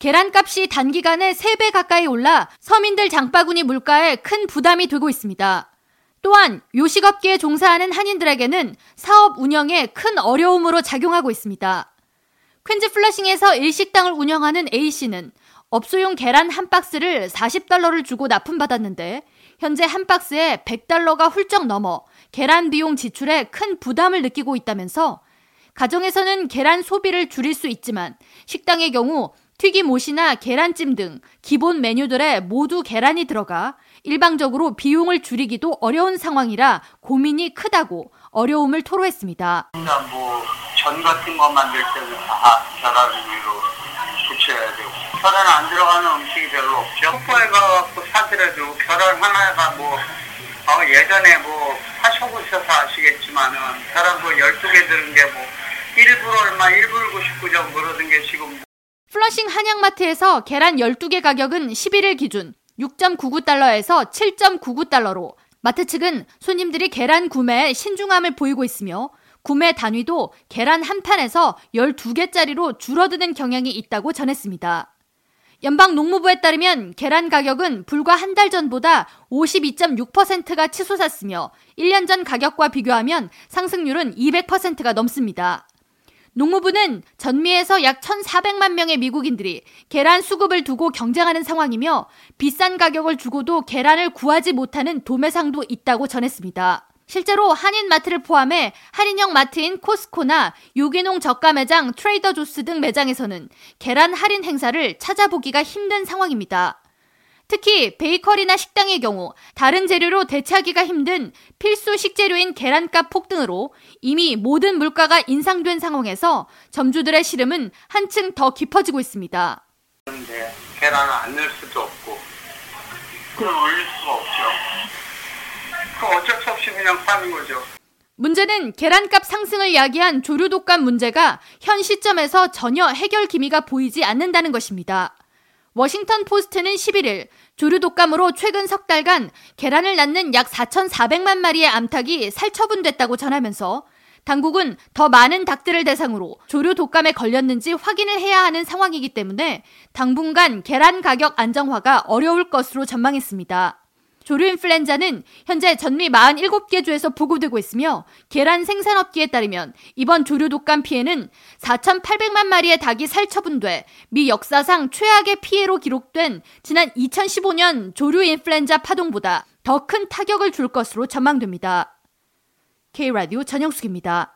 계란값이 단기간에 3배 가까이 올라 서민들 장바구니 물가에 큰 부담이 되고 있습니다. 또한 요식업계에 종사하는 한인들에게는 사업 운영에 큰 어려움으로 작용하고 있습니다. 퀸즈 플러싱에서 일식당을 운영하는 A씨는 업소용 계란 한 박스를 $40를 주고 납품받았는데 현재 한 박스에 $100가 훌쩍 넘어 계란 비용 지출에 큰 부담을 느끼고 있다면서 가정에서는 계란 소비를 줄일 수 있지만 식당의 경우 튀김 옷이나 계란찜 등 기본 메뉴들에 모두 계란이 들어가 일방적으로 비용을 줄이기도 어려운 상황이라 고민이 크다고 어려움을 토로했습니다. 그냥 전 같은 거 만들 때는 다 계란으로 붙여야 되고 계란 안 들어가는 음식이 별로 없죠. 슈퍼에 가서 사더라도 계란 하나가 예전에 8,900 아시겠지만은 계란 12개 드는 게 1불 얼마 1불 99 정도 그러던 게 지금. 플러싱 한양마트에서 계란 12개 가격은 11일 기준 $6.99에서 $7.99로 마트 측은 손님들이 계란 구매에 신중함을 보이고 있으며 구매 단위도 계란 한 판에서 12개짜리로 줄어드는 경향이 있다고 전했습니다. 연방 농무부에 따르면 계란 가격은 불과 한 달 전보다 52.6%가 치솟았으며 1년 전 가격과 비교하면 상승률은 200%가 넘습니다. 농무부는 전미에서 약 1,400만 명의 미국인들이 계란 수급을 두고 경쟁하는 상황이며 비싼 가격을 주고도 계란을 구하지 못하는 도매상도 있다고 전했습니다. 실제로 한인마트를 포함해 할인형 마트인 코스코나 유기농 저가 매장 트레이더 조스 등 매장에서는 계란 할인 행사를 찾아보기가 힘든 상황입니다. 특히 베이커리나 식당의 경우 다른 재료로 대체하기가 힘든 필수 식재료인 계란값 폭등으로 이미 모든 물가가 인상된 상황에서 점주들의 시름은 한층 더 깊어지고 있습니다. 그런데 계란을 안 넣을 수도 없고 그럼 올릴 수가 없죠. 어쩔 수 없이 그냥 파는 거죠. 문제는 계란값 상승을 야기한 조류 독감 문제가 현 시점에서 전혀 해결 기미가 보이지 않는다는 것입니다. 워싱턴 포스트는 11일 조류 독감으로 최근 석 달간 계란을 낳는 약 4,400만 마리의 암탉이 살처분됐다고 전하면서 당국은 더 많은 닭들을 대상으로 조류 독감에 걸렸는지 확인을 해야 하는 상황이기 때문에 당분간 계란 가격 안정화가 어려울 것으로 전망했습니다. 조류인플루엔자는 현재 전미 47개 주에서 보고되고 있으며 계란 생산업계에 따르면 이번 조류 독감 피해는 4,800만 마리의 닭이 살처분돼 미 역사상 최악의 피해로 기록된 지난 2015년 조류인플루엔자 파동보다 더 큰 타격을 줄 것으로 전망됩니다. K-radio 전영숙입니다.